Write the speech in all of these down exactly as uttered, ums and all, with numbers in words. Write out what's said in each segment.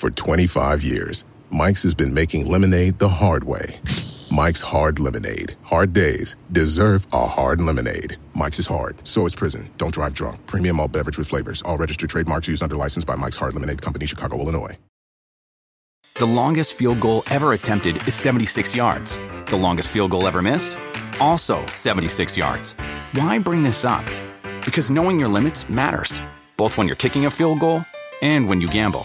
For twenty-five years, Mike's has been making lemonade the hard way. Mike's Hard Lemonade. Hard days deserve a hard lemonade. Mike's is hard, so is prison. Don't drive drunk. Premium all beverage with flavors. All registered trademarks used under license by Mike's Hard Lemonade Company, Chicago, Illinois. The longest field goal ever attempted is seventy-six yards. The longest field goal ever missed? Also seventy-six yards. Why bring this up? Because knowing your limits matters, both when you're kicking a field goal and when you gamble.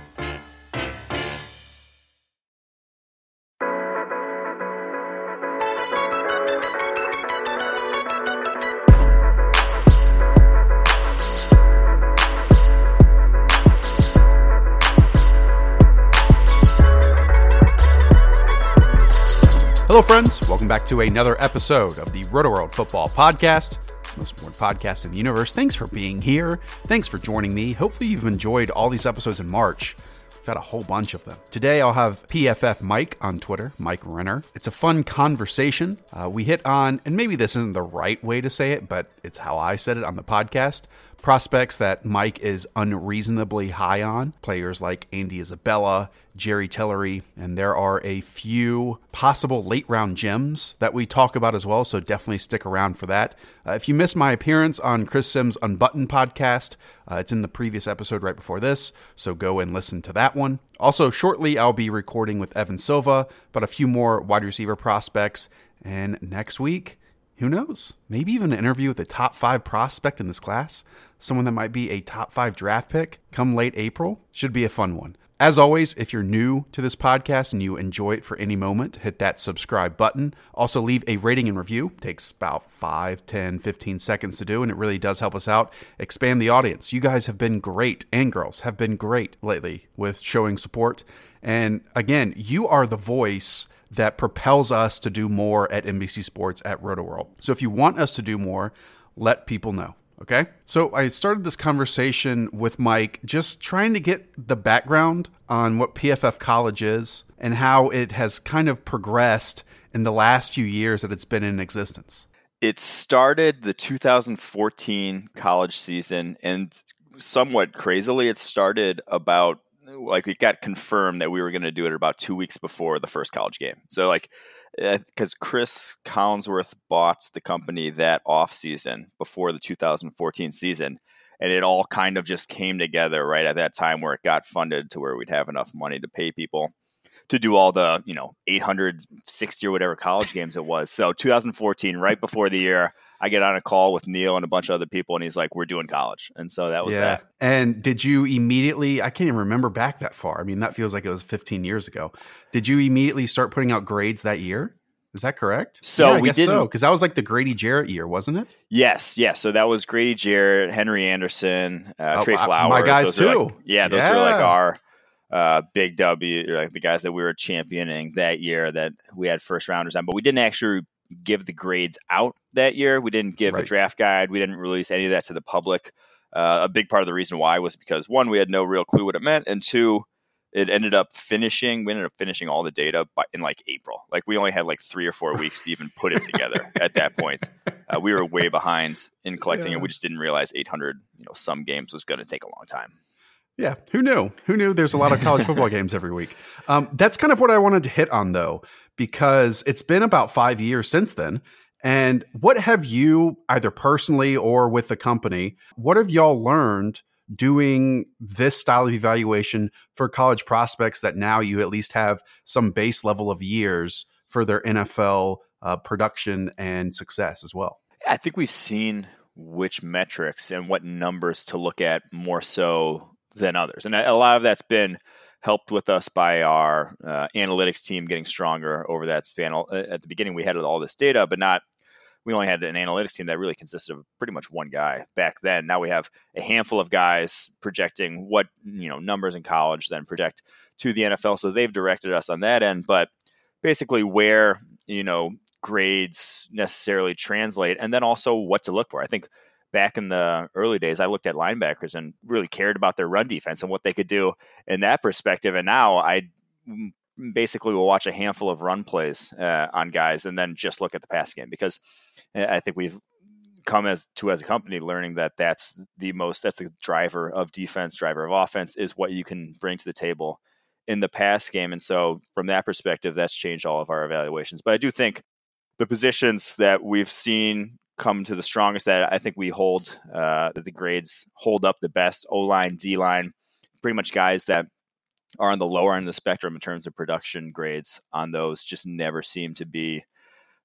Hello, friends. Welcome back to another episode of the Roto World Football Podcast. It's the most important podcast in the universe. Thanks for being here. Thanks for joining me. Hopefully, you've enjoyed all these episodes in March. We've had a whole bunch of them. Today, I'll have P F F Mike on Twitter, Mike Renner. It's a fun conversation. Uh, we hit on, and maybe this isn't the right way to say it, but it's how I said it on the podcast, prospects that Mike is unreasonably high on, players like Andy Isabella, Jerry Tillery, and there are a few possible late-round gems that we talk about as well, so definitely stick around for that. Uh, if you missed my appearance on Chris Sims' Unbuttoned podcast, uh, it's in the previous episode right before this, so go and listen to that one. Also, shortly, I'll be recording with Evan Silva about a few more wide receiver prospects, and next week, who knows? Maybe even an interview with a top five prospect in this class, someone that might be a top five draft pick come late April. Should be a fun one. As always, if you're new to this podcast and you enjoy it for any moment, hit that subscribe button. Also, leave a rating and review. It takes about five, ten, fifteen seconds to do, and it really does help us out. Expand the audience. You guys have been great, and girls have been great lately with showing support. And again, you are the voice that propels us to do more at N B C Sports at Roto World. So if you want us to do more, let people know, okay? So I started this conversation with Mike just trying to get the background on what P F F College is and how it has kind of progressed in the last few years that it's been in existence. It started the two thousand fourteen college season, and somewhat crazily, it started about like it got confirmed that we were going to do it about two weeks before the first college game. So like, because Chris Collinsworth bought the company that off season before the two thousand fourteen season. And it all kind of just came together right at that time where it got funded to where we'd have enough money to pay people to do all the, you know, eight hundred sixty or whatever college games it was. So two thousand fourteen, right before the year, I get on a call with Neil and a bunch of other people, and he's like, we're doing college. And so that was yeah. that. And did you immediately, I can't even remember back that far. I mean, that feels like it was fifteen years ago. Did you immediately start putting out grades that year? Is that correct? So yeah, we did. So, because that was like the Grady Jarrett year, wasn't it? Yes. Yeah. So that was Grady Jarrett, Henry Anderson, uh, oh, Trey Flowers. My guys those too. Like, yeah. Those yeah. are like our uh, big W, like the guys that we were championing that year that we had first rounders on, but we didn't actually give the grades out that year. We didn't give right. a draft guide. We didn't release any of that to the public. Uh, a big part of the reason why was because one, we had no real clue what it meant. And two, it ended up finishing, we ended up finishing all the data by, in like April. Like we only had like three or four weeks to even put it together at that point. Uh, we were way behind in collecting yeah. it. We just didn't realize eight hundred, you know, some games was going to take a long time. Yeah. Who knew? Who knew there's a lot of college football games every week? Um, that's kind of what I wanted to hit on though, because it's been about five years since then. And what have you either personally or with the company, what have y'all learned doing this style of evaluation for college prospects that now you at least have some base level of years for their N F L uh, production and success as well? I think we've seen which metrics and what numbers to look at more so than others. And a lot of that's been helped with us by our uh, analytics team getting stronger over that span. At the beginning, we had all this data, but not, we only had an analytics team that really consisted of pretty much one guy back then. Now we have a handful of guys projecting what, you know, numbers in college then project to the N F L. So they've directed us on that end, but basically where, you know, grades necessarily translate and then also what to look for. I think back in the early days, I looked at linebackers and really cared about their run defense and what they could do in that perspective. And now I basically will watch a handful of run plays uh, on guys and then just look at the pass game, because I think we've come as to as a company learning that that's the most, that's the driver of defense, driver of offense, is what you can bring to the table in the pass game. And so from that perspective, that's changed all of our evaluations. But I do think the positions that we've seen come to the strongest, that I think we hold, uh, that the grades hold up the best, O-line, D-line, pretty much guys that are on the lower end of the spectrum in terms of production grades on those just never seem to be,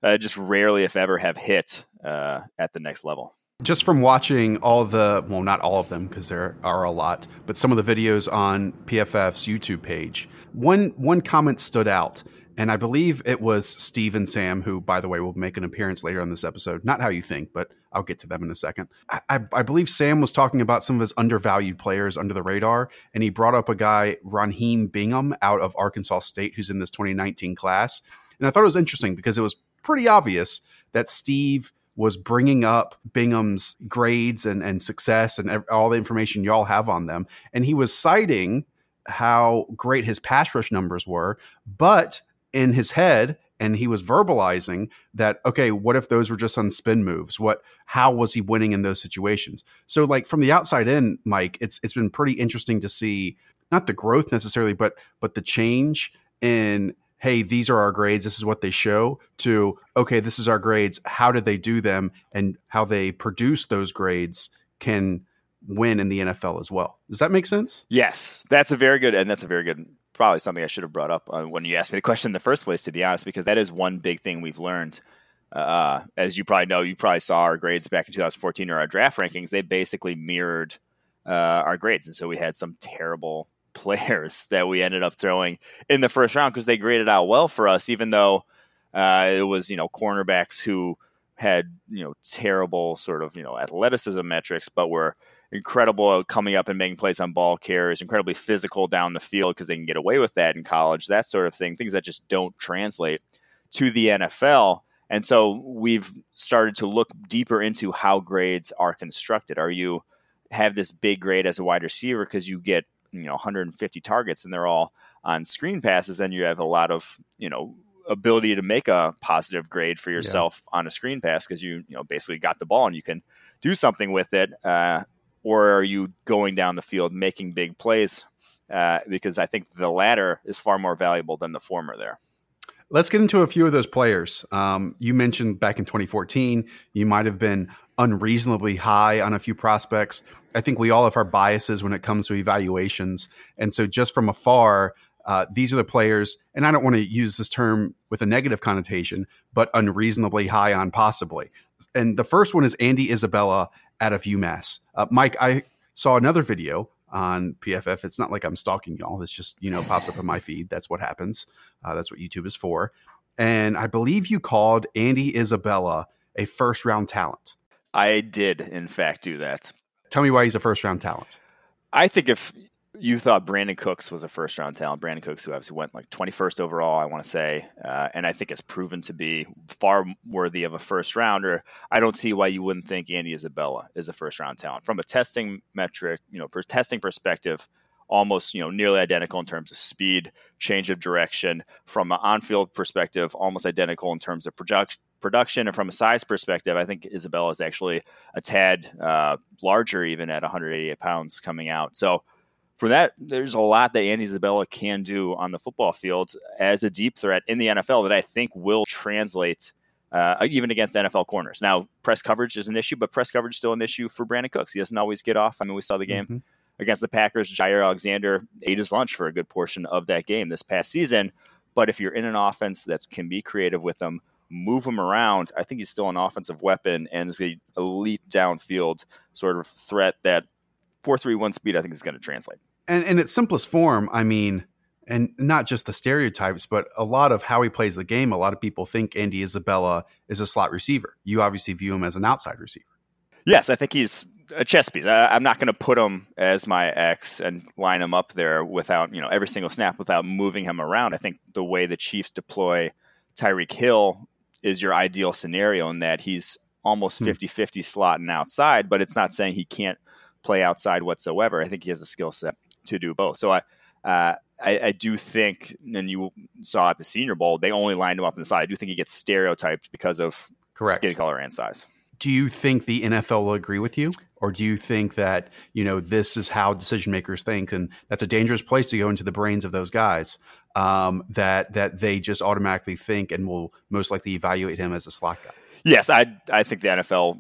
uh, just rarely, if ever, have hit uh, at the next level. Just from watching all the, well, not all of them, because there are a lot, but some of the videos on P F F's YouTube page, one one comment stood out, and I believe it was Steve and Sam, who, by the way, will make an appearance later on this episode. Not how you think, but I'll get to them in a second. I, I, I believe Sam was talking about some of his undervalued players under the radar, and he brought up a guy, Raheem Bingham, out of Arkansas State, who's in this twenty nineteen class. And I thought it was interesting because it was pretty obvious that Steve was bringing up Bingham's grades and, and success and all the information y'all have on them. And he was citing how great his pass rush numbers were, but in his head, and he was verbalizing that, okay, what if those were just on spin moves? What, how was he winning in those situations? So like from the outside in, Mike, it's, it's been pretty interesting to see not the growth necessarily, but, but the change in, hey, these are our grades, this is what they show, to, okay, this is our grades, how did they do them, and how they produce those grades can win in the N F L as well. Does that make sense? Yes, that's a very good, and that's a very good, probably something I should have brought up when you asked me the question in the first place, to be honest, because that is one big thing we've learned. Uh, as you probably know, you probably saw our grades back in two thousand fourteen or our draft rankings, they basically mirrored uh, our grades. And so we had some terrible players that we ended up throwing in the first round because they graded out well for us, even though uh, it was, you know, cornerbacks who had, you know, terrible sort of, you know, athleticism metrics, but were incredible coming up and making plays on ball carriers, incredibly physical down the field because they can get away with that in college, that sort of thing, things that just don't translate to the N F L. And so we've started to look deeper into how grades are constructed. Are you have this big grade as a wide receiver because you get, you know, one hundred fifty targets and they're all on screen passes, and you have a lot of, you know, ability to make a positive grade for yourself yeah. on a screen pass because you, you know, basically got the ball and you can do something with it. Uh, or are you going down the field, making big plays? Uh, because I think the latter is far more valuable than the former there. Let's get into a few of those players. Um, you mentioned back in twenty fourteen, you might have been unreasonably high on a few prospects. I think we all have our biases when it comes to evaluations. And so just from afar, uh, these are the players, and I don't want to use this term with a negative connotation, but unreasonably high on possibly. And the first one is Andy Isabella out of UMass. Uh, Mike, I saw another video on P F F. It's not like I'm stalking y'all. It's just, you know, pops up in my feed. That's what happens. Uh, that's what YouTube is for. And I believe you called Andy Isabella a first round talent. I did, in fact, do that. Tell me why he's a first round talent. I think if you thought Brandin Cooks was a first round talent, Brandin Cooks, who obviously went like twenty-first overall, I want to say, uh, and I think has proven to be far worthy of a first rounder. I don't see why you wouldn't think Andy Isabella is a first round talent from a testing metric, you know, per testing perspective, almost, you know, nearly identical in terms of speed, change of direction. From an on-field perspective, almost identical in terms of production. production. And from a size perspective, I think Isabella is actually a tad uh, larger, even at one hundred eighty-eight pounds coming out. So for that, there's a lot that Andy Isabella can do on the football field as a deep threat in the N F L that I think will translate uh, even against N F L corners. Now, press coverage is an issue, but press coverage is still an issue for Brandin Cooks. He doesn't always get off. I mean, we saw the game mm-hmm. against the Packers. Jair Alexander ate his lunch for a good portion of that game this past season. But if you're in an offense that can be creative with them, move him around, I think he's still an offensive weapon and is an elite downfield sort of threat. That four three one speed, I think, is going to translate. And in its simplest form, I mean, and not just the stereotypes, but a lot of how he plays the game, a lot of people think Andy Isabella is a slot receiver. You obviously view him as an outside receiver. Yes, I think he's a chess piece. I, I'm not going to put him as my ex and line him up there without, you know, every single snap without moving him around. I think the way the Chiefs deploy Tyreek Hill is your ideal scenario in that he's almost fifty-fifty slot and outside, but it's not saying he can't play outside whatsoever. I think he has the skill set to do both. So I, uh, I, I do think, and you saw at the Senior Bowl, they only lined him up on the side. I do think he gets stereotyped because of Correct. skin color and size. Do you think the N F L will agree with you? Or do you think that, you know, this is how decision makers think? And that's a dangerous place to go into the brains of those guys, um, that that they just automatically think and will most likely evaluate him as a slot guy. Yes, I I think the N F L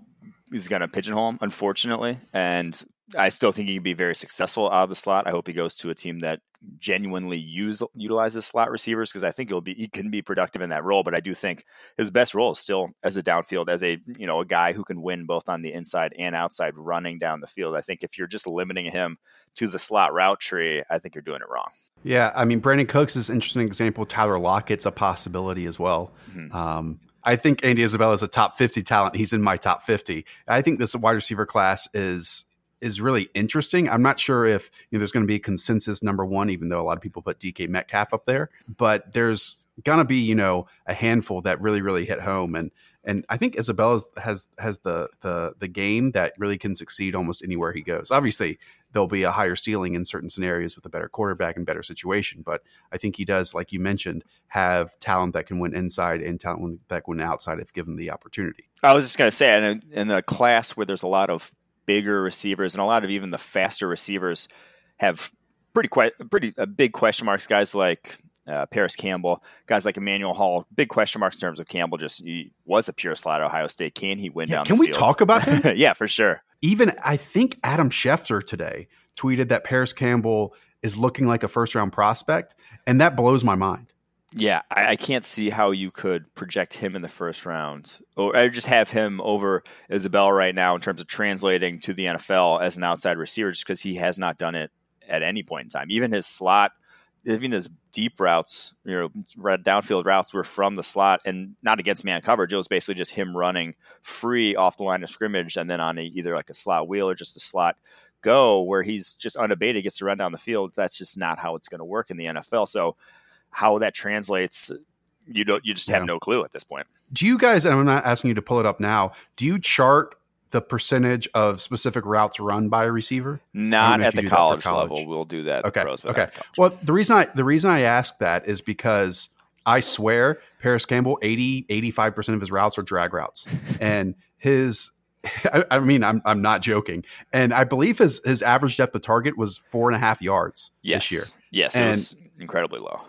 is going to pigeonhole him, unfortunately. And I still think he can be very successful out of the slot. I hope he goes to a team that genuinely use, utilizes slot receivers, because I think he'll be he can be productive in that role. But I do think his best role is still as a downfield, as a you know a guy who can win both on the inside and outside running down the field. I think if you're just limiting him to the slot route tree, I think you're doing it wrong. Yeah, I mean, Brandin Cooks is an interesting example. Tyler Lockett's a possibility as well. Mm-hmm. Um, I think Andy Isabella is a top fifty talent. He's in my top fifty. I think this wide receiver class is. is really interesting. I'm not sure if you know, there's going to be a consensus number one, even though a lot of people put D K Metcalf up there, but there's going to be, you know, a handful that really, really hit home. And, and I think Isabella has, has the, the, the game that really can succeed almost anywhere he goes. Obviously there'll be a higher ceiling in certain scenarios with a better quarterback and better situation. But I think he does, like you mentioned, have talent that can win inside and talent that can win outside if given the opportunity. I was just going to say, in a, in a class where there's a lot of bigger receivers and a lot of even the faster receivers have pretty quite pretty uh, big question marks. Guys like uh, Paris Campbell, guys like Emmanuel Hall, big question marks in terms of Campbell. Just he was a pure slot at Ohio State. Can he win yeah, down? Can the we field? Talk about him? Yeah, for sure. Even I think Adam Schefter today tweeted that Paris Campbell is looking like a first round prospect, and that blows my mind. Yeah, I, I can't see how you could project him in the first round, or I just have him over Isabella right now in terms of translating to the N F L as an outside receiver, just because he has not done it at any point in time. Even his slot, even his deep routes, you know, downfield routes were from the slot and not against man coverage. It was basically just him running free off the line of scrimmage and then on a, either like a slot wheel or just a slot go where he's just unabated, gets to run down the field. That's just not how it's going to work in the N F L. So how that translates, you don't, you just have yeah. no clue at this point. Do you guys, and I'm not asking you to pull it up now, do you chart the percentage of specific routes run by a receiver? Not at the college, college level. We'll do that. Okay. Pros, okay. Well, the reason I, the reason I ask that is because I swear Paris Campbell, eighty, eighty-five percent of his routes are drag routes and his, I, I mean, I'm, I'm not joking. And I believe his, his average depth of target was four and a half yards yes. this year. Yes. And it was incredibly low.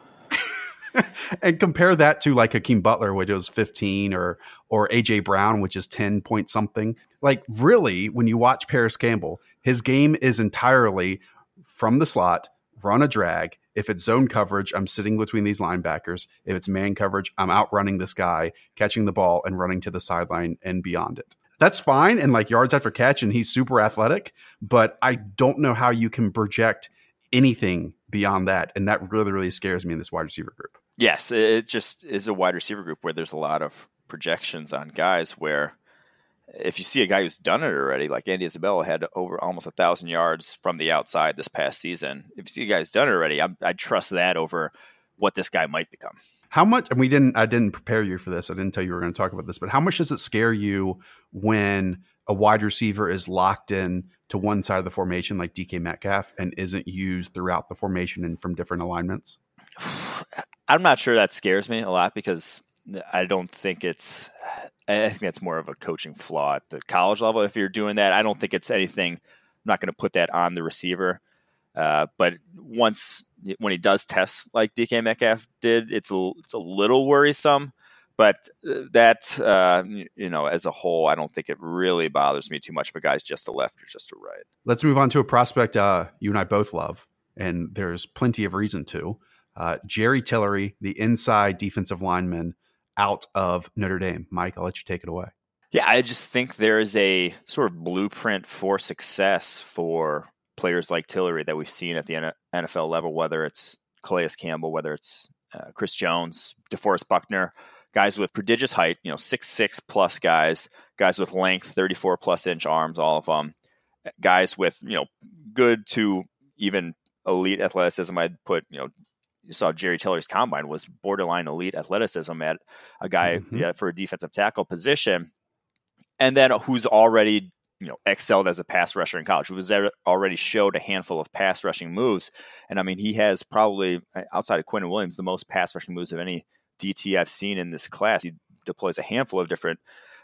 And compare that to like Hakeem Butler, which was fifteen, or or A J Brown, which is ten point something. Like really, when you watch Paris Campbell, his game is entirely from the slot, run a drag. If it's zone coverage, I'm sitting between these linebackers. If it's man coverage, I'm outrunning this guy, catching the ball and running to the sideline and beyond it. That's fine. And like yards after catch, and he's super athletic, but I don't know how you can project anything beyond that. And that really, really scares me in this wide receiver group. Yes, it just is a wide receiver group where there's a lot of projections on guys where if you see a guy who's done it already, like Andy Isabella had over almost a thousand yards from the outside this past season. If you see a guy who's done it already, I, I trust that over what this guy might become. How much, and we didn't, I didn't prepare you for this. I didn't tell you we were going to talk about this, but how much does it scare you when a wide receiver is locked in to one side of the formation, like D K Metcalf, and isn't used throughout the formation and from different alignments? I'm not sure that scares me a lot because I don't think it's, I think that's more of a coaching flaw at the college level. If you're doing that, I don't think it's anything. I'm not going to put that on the receiver. Uh, but once, when he does tests like D K Metcalf did, it's a, it's a little worrisome, but that, uh, you know, as a whole, I don't think it really bothers me too much if a guy's just a left or just a right. Let's move on to a prospect uh, you and I both love, and there's plenty of reason to. Uh, Jerry Tillery, the inside defensive lineman out of Notre Dame. Mike, I'll let you take it away. Yeah, I just think there is a sort of blueprint for success for players like Tillery that we've seen at the N F L level, whether it's Calais Campbell, whether it's uh, Chris Jones, DeForest Buckner, guys with prodigious height, you know, six six plus guys, guys with length, thirty-four plus inch arms, all of them, guys with, you know, good to even elite athleticism. I'd put, you know, you saw Jerry Tillery's combine was borderline elite athleticism at a guy mm-hmm. yeah, for a defensive tackle position. and then who's already, you know, excelled as a pass rusher in college, who was there, already showed a handful of pass rushing moves. And I mean, he has probably, outside of Quinnen Williams, the most pass rushing moves of any D T I've seen in this class. He deploys a handful of different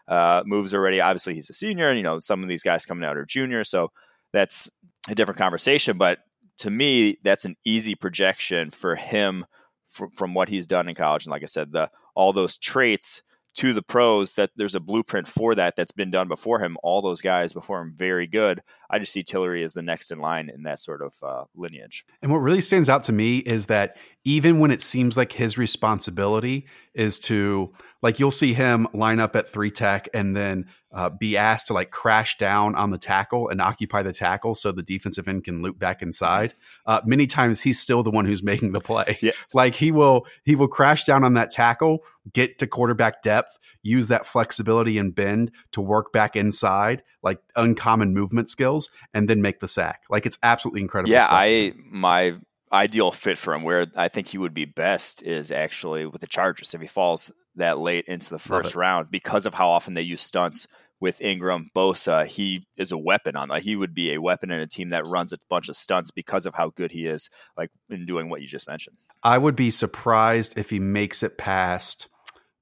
uh, moves already. Obviously he's a senior, and, you know, some of these guys coming out are junior. So that's a different conversation, but to me, that's an easy projection for him from, from what he's done in college. And like I said, the, all those traits to the pros, that there's a blueprint for that that's been done before him. All those guys before him, very good. I just see Tillery as the next in line in that sort of uh, lineage. And what really stands out to me is that even when it seems like his responsibility is to, like, you'll see him line up at three tech and then uh, be asked to like crash down on the tackle and occupy the tackle so the defensive end can loop back inside. Uh, many times he's still the one who's making the play. Yeah. Like he will, he will crash down on that tackle, get to quarterback depth, use that flexibility and bend to work back inside, like uncommon movement skills, and then make the sack. Like it's absolutely incredible. Yeah. Stuff. I, my, ideal fit for him, where I think he would be best, is actually with the Chargers if he falls that late into the first round, because of how often they use stunts with Ingram, Bosa. He is a weapon on that. He would be a weapon in a team that runs a bunch of stunts because of how good he is, like in doing what you just mentioned. I would be surprised if he makes it past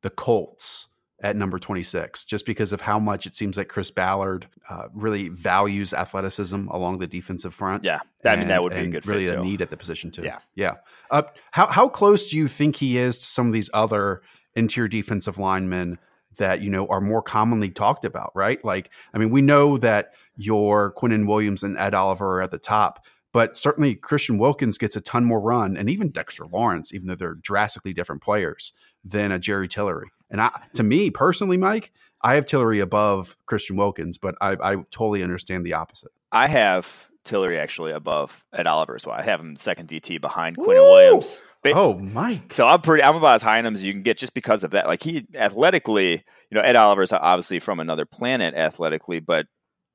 the Colts at number twenty-six, just because of how much it seems like Chris Ballard uh, really values athleticism along the defensive front. Yeah. I mean, and that would be a good really fit a too. Need at the position too. Yeah. Yeah. Uh, how, how close do you think he is to some of these other interior defensive linemen that, you know, are more commonly talked about, right? Like, I mean, we know that your Quinnen Williams and Ed Oliver are at the top, but certainly Christian Wilkins gets a ton more run, and even Dexter Lawrence, even though they're drastically different players than a Jerry Tillery. And I, to me personally, Mike, I have Tillery above Christian Wilkins, but I, I totally understand the opposite. I have Tillery actually above Ed Oliver as well. I have him second D T behind Quinn Williams. But, oh, Mike! So I'm pretty, I'm about as high on him as you can get, just because of that. Like he athletically, you know, Ed Oliver is obviously from another planet athletically, but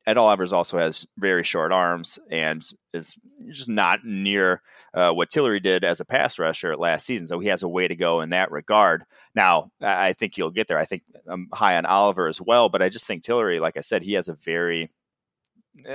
Ed Oliver also has very short arms and is just not near uh, what Tillery did as a pass rusher last season. So he has a way to go in that regard. Now, I think you'll get there. I think I'm high on Oliver as well, but I just think Tillery, like I said, he has a very,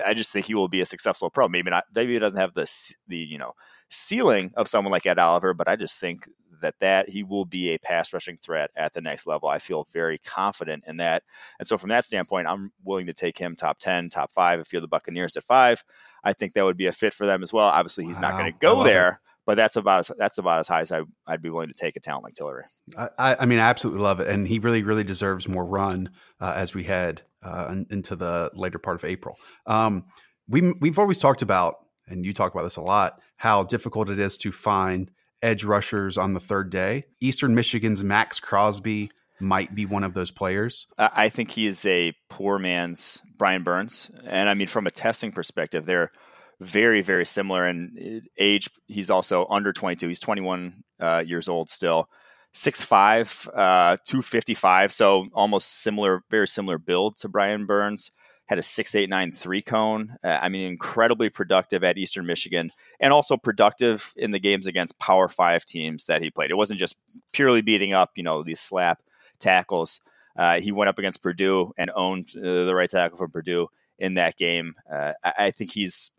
I just think he will be a successful pro. Maybe not, maybe he doesn't have the, the, you know, ceiling of someone like Ed Oliver, but I just think that that he will be a pass rushing threat at the next level. I feel very confident in that. And so from that standpoint, I'm willing to take him top ten, top five. If you're the Buccaneers at five, I think that would be a fit for them as well. Obviously he's wow. not going to go there, it. But that's about, as, that's about as high as I, I'd be willing to take a talent like Tillery. I, I mean, I absolutely love it. And he really, really deserves more run uh, as we head uh, into the later part of April. Um, we, we've always talked about, and you talk about this a lot, how difficult it is to find edge rushers on the third day. Eastern Michigan's Max Crosby might be one of those players. I think he is a poor man's Brian Burns. And I mean, from a testing perspective, they're very, very similar in age. He's also under twenty-two. He's twenty-one uh, years old still. six five, uh, two fifty-five. So almost similar, very similar build to Brian Burns. Had a six eight, nine three cone. Uh, I mean, incredibly productive at Eastern Michigan, and also productive in the games against Power Five teams that he played. It wasn't just purely beating up, you know, these slap tackles. Uh, he went up against Purdue and owned uh, the right tackle from Purdue in that game. Uh, I, I think he's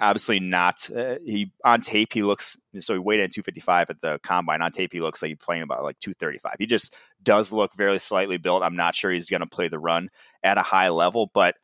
obviously not. Uh, he on tape he looks so he weighed in two fifty-five at the combine. On tape he looks like he's playing about like two thirty-five. He just does look very slightly built. I'm not sure he's going to play the run at a high level, but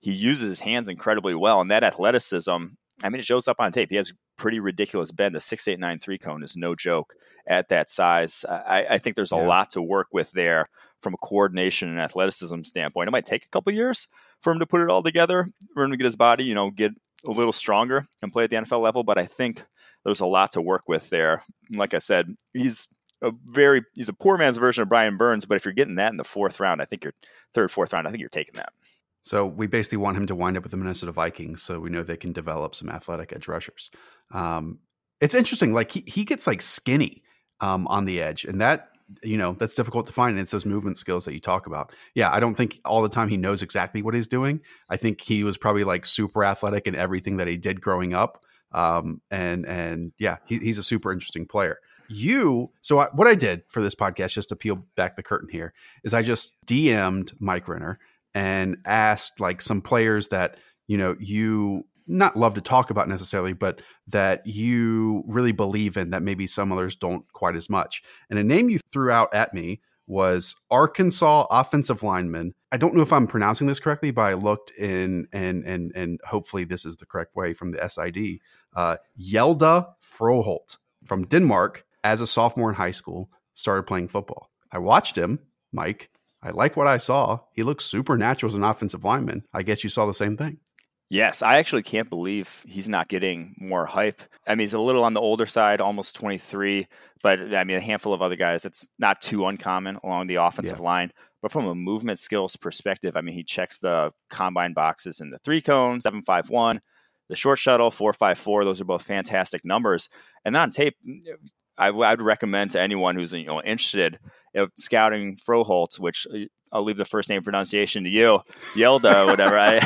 he uses his hands incredibly well, and that athleticism, I mean, it shows up on tape. He has a pretty ridiculous bend. The six eight, nine three cone is no joke at that size. I, I think there's a yeah. lot to work with there from a coordination and athleticism standpoint. It might take a couple years for him to put it all together, for him to get his body, you know, get a little stronger and play at the N F L level, but I think there's a lot to work with there. Like I said, he's a very he's a poor man's version of Brian Burns, but if you're getting that in the fourth round, I think you're third, fourth round, I think you're taking that. So we basically want him to wind up with the Minnesota Vikings, so we know they can develop some athletic edge rushers. Um, it's interesting. Like he, he gets like skinny um, on the edge, and that, you know, that's difficult to find. And it's those movement skills that you talk about. Yeah. I don't think all the time he knows exactly what he's doing. I think he was probably like super athletic in everything that he did growing up. Um, and, and yeah, he, he's a super interesting player. You, so I, what I did for this podcast, just to peel back the curtain here, is I just D M'd Mike Renner and asked like some players that, you know, you not love to talk about necessarily, but that you really believe in that maybe some others don't quite as much. And a name you threw out at me was Arkansas offensive lineman. I don't know if I'm pronouncing this correctly, but I looked in and and and hopefully this is the correct way from the S I D. Uh, Yelda Froholt from Denmark as a sophomore in high school started playing football. I watched him, Mike. I like what I saw. He looks supernatural as an offensive lineman. I guess you saw the same thing. Yes, I actually can't believe he's not getting more hype. I mean, he's a little on the older side, almost twenty-three, but I mean, a handful of other guys, it's not too uncommon along the offensive yeah. line. But from a movement skills perspective, I mean, he checks the combine boxes in the three cone, seven five one, the short shuttle, four five four. Those are both fantastic numbers. And on tape, I would recommend to anyone who's you know interested in scouting Froholt, which I'll leave the first name pronunciation to you, Yelda or whatever. I,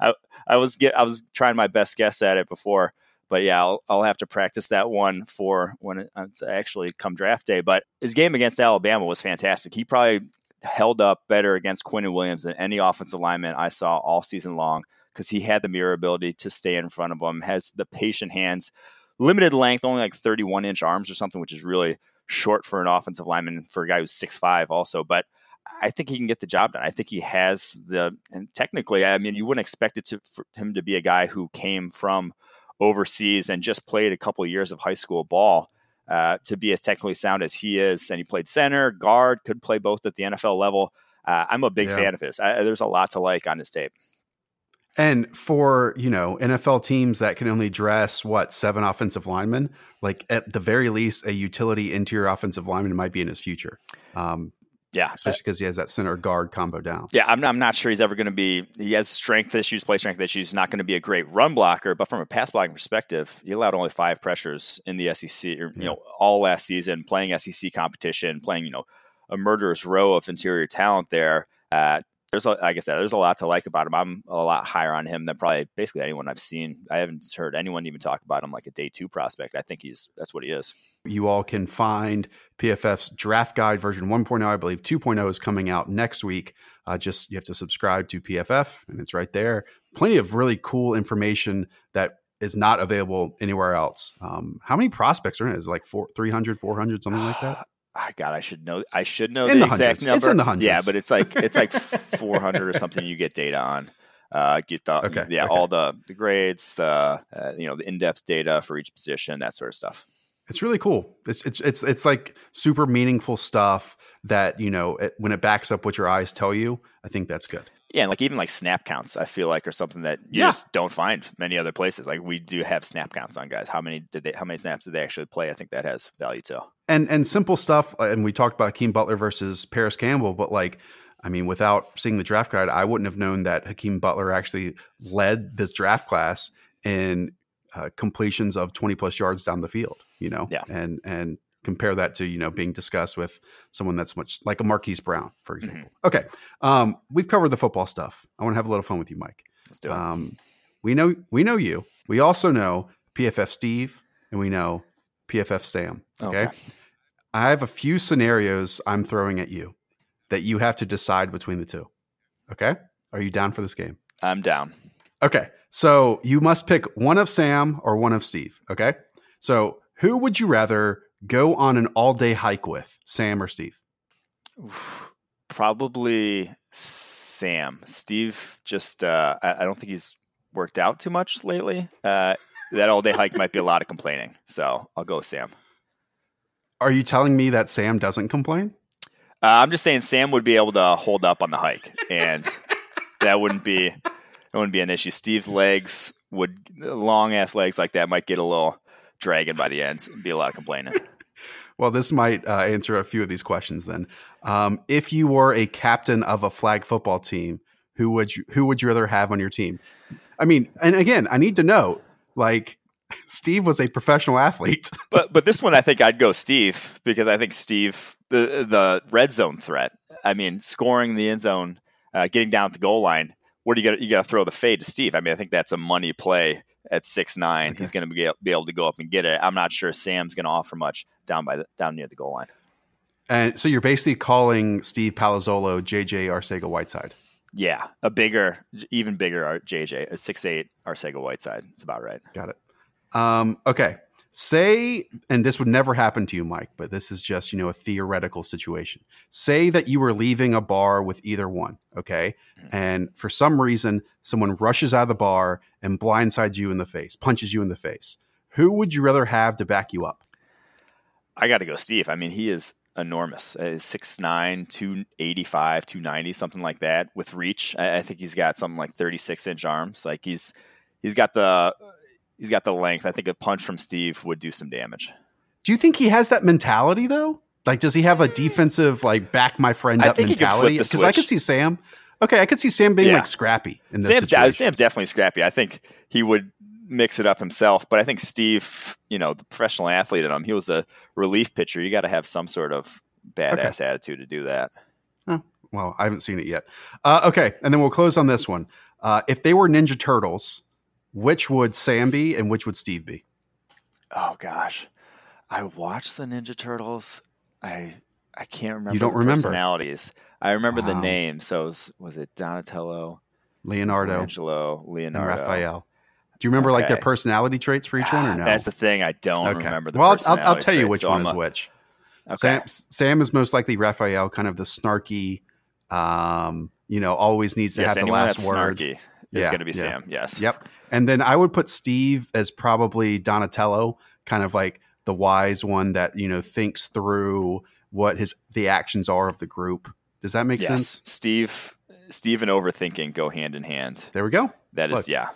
I I was get I was trying my best guess at it before, but yeah, I'll, I'll have to practice that one for when it actually come draft day. But his game against Alabama was fantastic. He probably held up better against Quinnen Williams than any offensive lineman I saw all season long because he had the mirror ability to stay in front of him, has the patient hands, limited length, only like thirty-one inch arms or something, which is really short for an offensive lineman for a guy who's six five also, but I think he can get the job done. I think he has the, and technically, I mean, you wouldn't expect it to, for him to be a guy who came from overseas and just played a couple of years of high school ball uh, to be as technically sound as he is. And he played center, guard, could play both at the N F L level. Uh, I'm a big yeah. fan of his. I, there's a lot to like on his tape. And for, you know, N F L teams that can only dress, what, seven offensive linemen, like at the very least, a utility interior offensive lineman might be in his future. Um, Yeah, especially because he has that center guard combo down. Yeah, I'm, I'm not sure he's ever going to be. He has strength issues, play strength issues. Not going to be a great run blocker, but from a pass blocking perspective, he allowed only five pressures in the S E C. Or, yeah. You know, all last season playing S E C competition, playing you know a murderer's row of interior talent there. Uh, there's a, like I said, there's a lot to like about him. I'm a lot higher on him than probably basically anyone I've seen. I haven't heard anyone even talk about him like a day two prospect. I think he's that's what he is. You all can find P F F's draft guide version one point oh. I believe two point oh is coming out next week. Uh, just you have to subscribe to P F F and it's right there. Plenty of really cool information that is not available anywhere else. Um, how many prospects are in it? Is it like four, three hundred, four hundred, something like that? God, I should know. I should know in the, the exact number. It's in the hundreds. Yeah, but it's like it's like four hundred or something. You get data on, uh, get the okay, yeah, okay. all the, the grades, the uh, you know the in-depth data for each position, that sort of stuff. It's really cool. It's it's it's it's like super meaningful stuff that you know it, when it backs up what your eyes tell you. I think that's good. Yeah, and like even like snap counts, I feel like, are something that you yeah. just don't find many other places. Like we do have snap counts on guys. How many did they? How many snaps did they actually play? I think that has value too. And and simple stuff. And we talked about Hakeem Butler versus Paris Campbell, but like, I mean, without seeing the draft guide, I wouldn't have known that Hakeem Butler actually led this draft class in uh, completions of twenty plus yards down the field. You know, yeah, and and. Compare that to, you know, being discussed with someone that's much like a Marquise Brown, for example. Mm-hmm. Okay. Um, we've covered the football stuff. I want to have a little fun with you, Mike. Let's do it. Um, we know, we know you, we also know P F F Steve and we know P F F Sam. Okay? okay. I have a few scenarios I'm throwing at you that you have to decide between the two. Okay. Are you down for this game? I'm down. Okay. So you must pick one of Sam or one of Steve. Okay. So who would you rather go on an all-day hike with, Sam or Steve? Probably Sam. Steve just, uh, I, I don't think he's worked out too much lately. Uh, that all-day hike might be a lot of complaining. So I'll go with Sam. Are you telling me that Sam doesn't complain? Uh, I'm just saying Sam would be able to hold up on the hike. And that wouldn't be, that wouldn't be an issue. Steve's legs would, long-ass legs like that might get a little dragging by the end. It'd be a lot of complaining. Well, this might uh, answer a few of these questions then. Um, if you were a captain of a flag football team, who would you, who would you rather have on your team? I mean, and again, I need to know, like, Steve was a professional athlete. but but this one, I think I'd go Steve because I think Steve, the, the red zone threat, I mean, scoring in the end zone, uh, getting down at the goal line, where do you got you got to throw the fade to Steve? I mean, I think that's a money play. At six nine, okay. He's going to be, be able to go up and get it. I'm not sure Sam's going to offer much down by the, down near the goal line. And so you're basically calling Steve Palazzolo J J Arcega-Whiteside. Yeah, a bigger, even bigger J J, a six eight Arcega Whiteside. It's about right. Got it. Um, okay. Say, and this would never happen to you, Mike, but this is just, you know, a theoretical situation. Say that you were leaving a bar with either one, okay? Mm-hmm. And for some reason, someone rushes out of the bar and blindsides you in the face, punches you in the face. Who would you rather have to back you up? I got to go Steve. I mean, he is enormous. He's six nine, two eighty-five, two ninety, something like that with reach. I, I think he's got something like thirty-six inch arms. Like he's he's got the... He's got the length. I think a punch from Steve would do some damage. Do you think he has that mentality though? Like, does he have a defensive, like, back my friend up mentality? Because I could see Sam. Okay, I could see Sam being yeah. like scrappy in this Sam's, situation. Sam's definitely scrappy. I think he would mix it up himself, but I think Steve, you know, the professional athlete in him, he was a relief pitcher. You got to have some sort of badass okay. attitude to do that. Oh, well, I haven't seen it yet. Uh, okay, and then we'll close on this one. Uh, if they were Ninja Turtles, which would Sam be and which would Steve be? Oh gosh. I watched the Ninja Turtles. I I can't remember you don't the remember. personalities. I remember wow. the names. So it was, was it Donatello, Leonardo, Angelo, Leonardo, and Raphael. Do you remember okay. like their personality traits for each one or no? That's the thing. I don't okay. remember the well, personality Well, I'll, I'll tell traits, you which so one I'm is a, which. Okay. Sam, Sam is most likely Raphael, kind of the snarky, um, you know, always needs to yes, have the last word. Snarky. It's yeah, going to be yeah. Sam. Yes. Yep. And then I would put Steve as probably Donatello, kind of like the wise one that, you know, thinks through what his the actions are of the group. Does that make yes. sense? Steve, Steve and overthinking go hand in hand. There we go. That plug. Is. Yeah.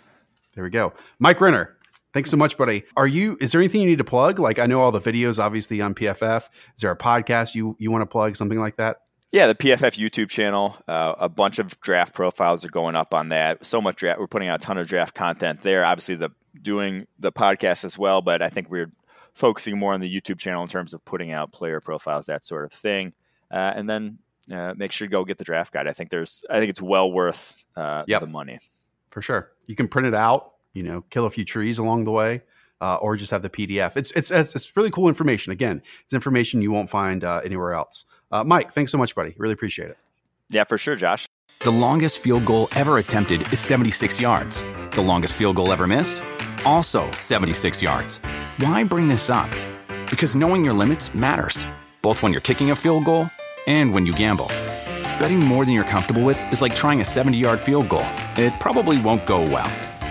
There we go. Mike Renner. Thanks so much, buddy. Are you, is there anything you need to plug? Like, I know all the videos obviously on P F F. Is there a podcast you, you want to plug, something like that? Yeah, the P F F YouTube channel, uh, a bunch of draft profiles are going up on that. So much draft. We're putting out a ton of draft content there. Obviously, the doing the podcast as well, but I think we're focusing more on the YouTube channel in terms of putting out player profiles, that sort of thing. Uh, and then uh, make sure to go get the draft guide. I think there's, I think it's well worth uh, yep. the money. For sure. You can print it out, you know, kill a few trees along the way. Uh, or just have the P D F. It's it's it's really cool information. Again, it's information you won't find uh, anywhere else. Uh, Mike, thanks so much, buddy. Really appreciate it. Yeah, for sure, Josh. The longest field goal ever attempted is seventy-six yards. The longest field goal ever missed? Also seventy-six yards. Why bring this up? Because knowing your limits matters, both when you're kicking a field goal and when you gamble. Betting more than you're comfortable with is like trying a seventy-yard field goal. It probably won't go well.